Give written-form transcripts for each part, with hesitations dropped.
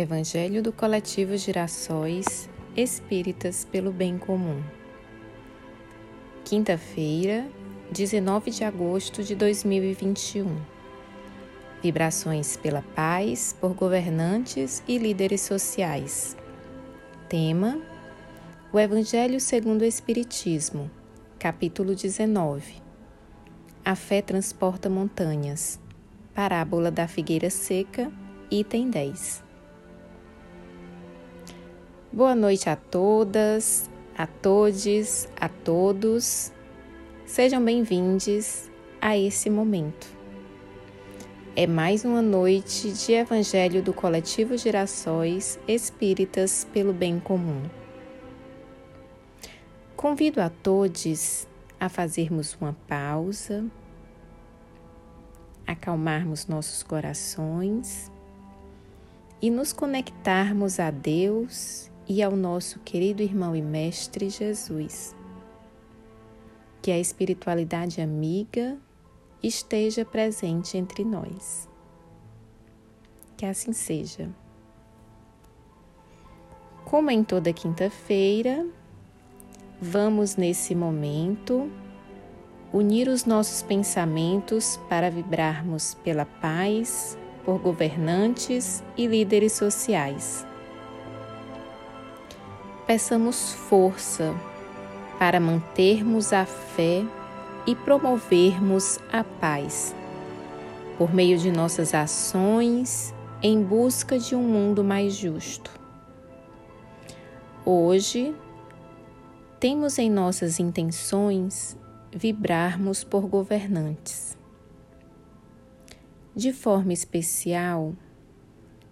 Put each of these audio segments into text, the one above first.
Evangelho do Coletivo Girassóis Espíritas pelo Bem Comum. Quinta-feira, 19 de agosto de 2021. Vibrações pela paz por governantes e líderes sociais. Tema: O Evangelho segundo o Espiritismo, capítulo 19. A fé transporta montanhas. Parábola da Figueira Seca, item 10. Boa noite a todas, a todes, a todos. Sejam bem-vindos a esse momento. É mais uma noite de Evangelho do Coletivo Gerações Espíritas pelo Bem Comum. Convido a todos a fazermos uma pausa, acalmarmos nossos corações e nos conectarmos a Deus e ao nosso querido irmão e mestre Jesus. Que a espiritualidade amiga esteja presente entre nós. Que assim seja. Como em toda quinta-feira, vamos nesse momento unir os nossos pensamentos para vibrarmos pela paz, por governantes e líderes sociais. Peçamos força para mantermos a fé e promovermos a paz, por meio de nossas ações em busca de um mundo mais justo. Hoje, temos em nossas intenções vibrarmos por governantes. De forma especial,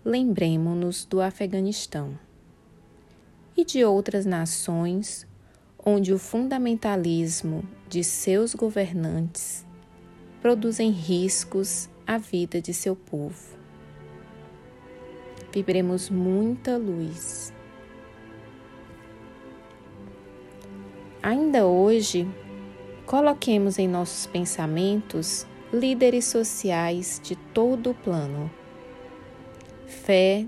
lembremo-nos do Afeganistão e de outras nações onde o fundamentalismo de seus governantes produzem riscos à vida de seu povo. Vibremos muita luz. Ainda hoje, coloquemos em nossos pensamentos líderes sociais de todo o plano. Fé,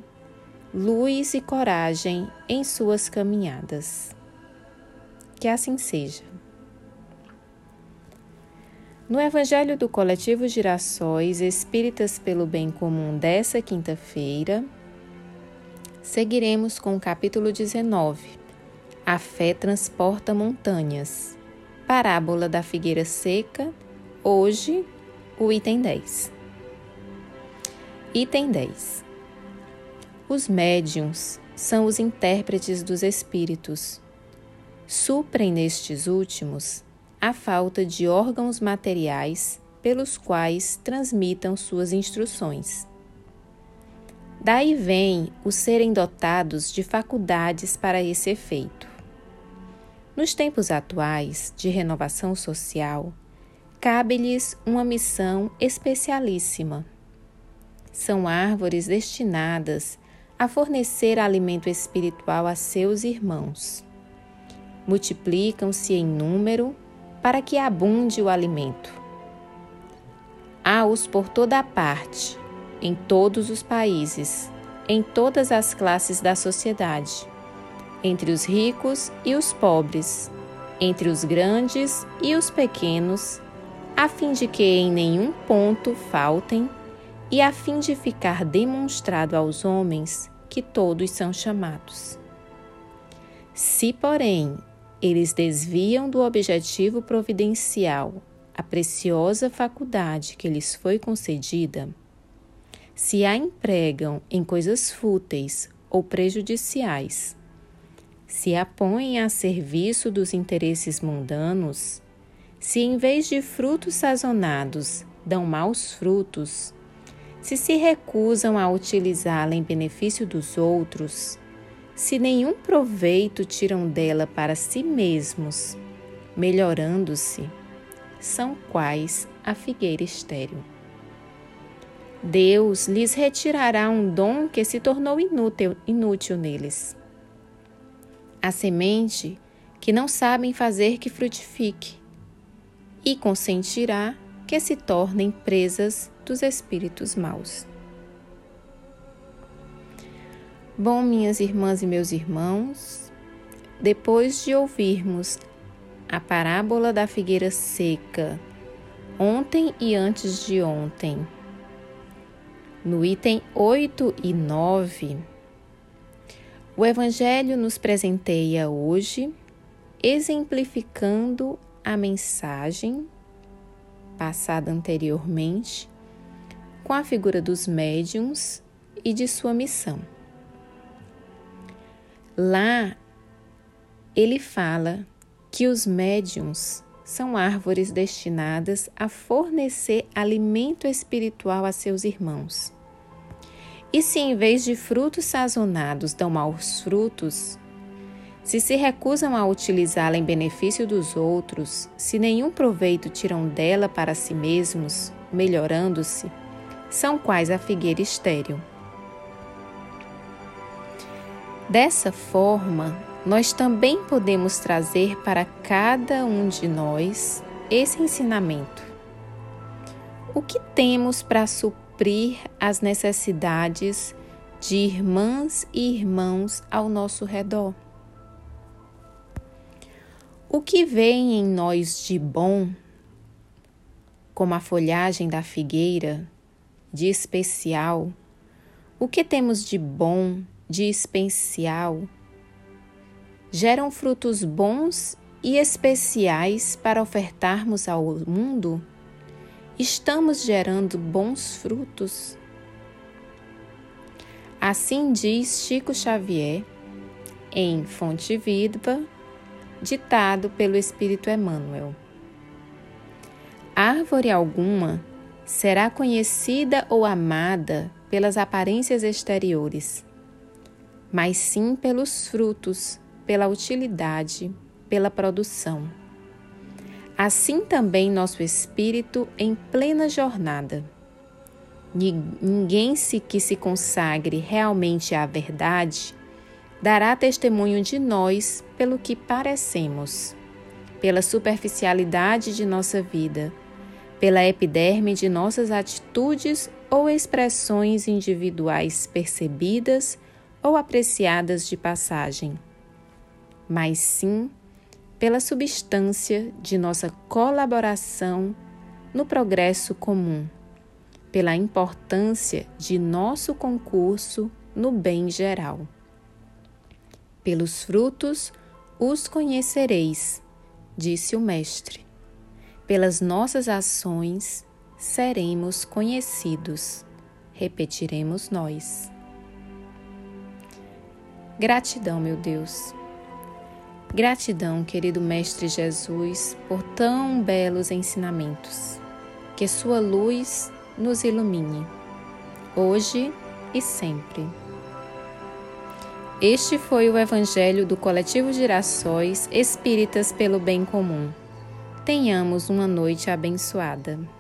luz e coragem em suas caminhadas. Que assim seja. No Evangelho do Coletivo Girassóis Espíritas pelo Bem Comum dessa quinta-feira, seguiremos com o capítulo 19, A Fé Transporta Montanhas, Parábola da Figueira Seca, hoje, o item 10. Item 10. Os médiuns são os intérpretes dos espíritos. Suprem nestes últimos a falta de órgãos materiais pelos quais transmitam suas instruções. Daí vem os serem dotados de faculdades para esse efeito. Nos tempos atuais de renovação social, cabe-lhes uma missão especialíssima. São árvores destinadas a fornecer alimento espiritual a seus irmãos. Multiplicam-se em número para que abunde o alimento. Há-os por toda a parte, em todos os países, em todas as classes da sociedade, entre os ricos e os pobres, entre os grandes e os pequenos, a fim de que em nenhum ponto faltem e a fim de ficar demonstrado aos homens que todos são chamados. Se, porém, eles desviam do objetivo providencial a preciosa faculdade que lhes foi concedida, se a empregam em coisas fúteis ou prejudiciais, se a põem a serviço dos interesses mundanos, se em vez de frutos sazonados dão maus frutos, se recusam a utilizá-la em benefício dos outros, se nenhum proveito tiram dela para si mesmos, melhorando-se, são quais a figueira estéril. Deus lhes retirará um dom que se tornou inútil neles. A semente que não sabem fazer que frutifique, e consentirá que se tornem presas dos espíritos maus. Bom, minhas irmãs e meus irmãos, depois de ouvirmos a parábola da figueira seca ontem e antes de ontem, no item 8 e 9, o Evangelho nos presenteia hoje exemplificando a mensagem passada anteriormente com a figura dos médiuns e de sua missão. Lá, ele fala que os médiuns são árvores destinadas a fornecer alimento espiritual a seus irmãos. E se em vez de frutos sazonados dão maus frutos, se recusam a utilizá-la em benefício dos outros, se nenhum proveito tiram dela para si mesmos, melhorando-se, são quais a figueira estéril. Dessa forma, nós também podemos trazer para cada um de nós esse ensinamento. O que temos para suprir as necessidades de irmãs e irmãos ao nosso redor? O que vem em nós de bom, como a folhagem da figueira, de especial? O que temos de bom, de especial, geram frutos bons e especiais para ofertarmos ao mundo? Estamos gerando bons frutos? Assim diz Chico Xavier em Fonte Viva, ditado pelo Espírito Emmanuel. Árvore alguma será conhecida ou amada pelas aparências exteriores, mas sim pelos frutos, pela utilidade, pela produção. Assim também nosso espírito em plena jornada. Ninguém que se consagre realmente à verdade dará testemunho de nós pelo que parecemos, pela superficialidade de nossa vida, pela epiderme de nossas atitudes ou expressões individuais percebidas ou apreciadas de passagem, mas sim pela substância de nossa colaboração no progresso comum, pela importância de nosso concurso no bem geral. Pelos frutos os conhecereis, disse o Mestre. Pelas nossas ações seremos conhecidos, repetiremos nós. Gratidão, meu Deus. Gratidão, querido Mestre Jesus, por tão belos ensinamentos. Que sua luz nos ilumine, hoje e sempre. Este foi o Evangelho do Coletivo Girassóis Espíritas pelo Bem Comum. Tenhamos uma noite abençoada.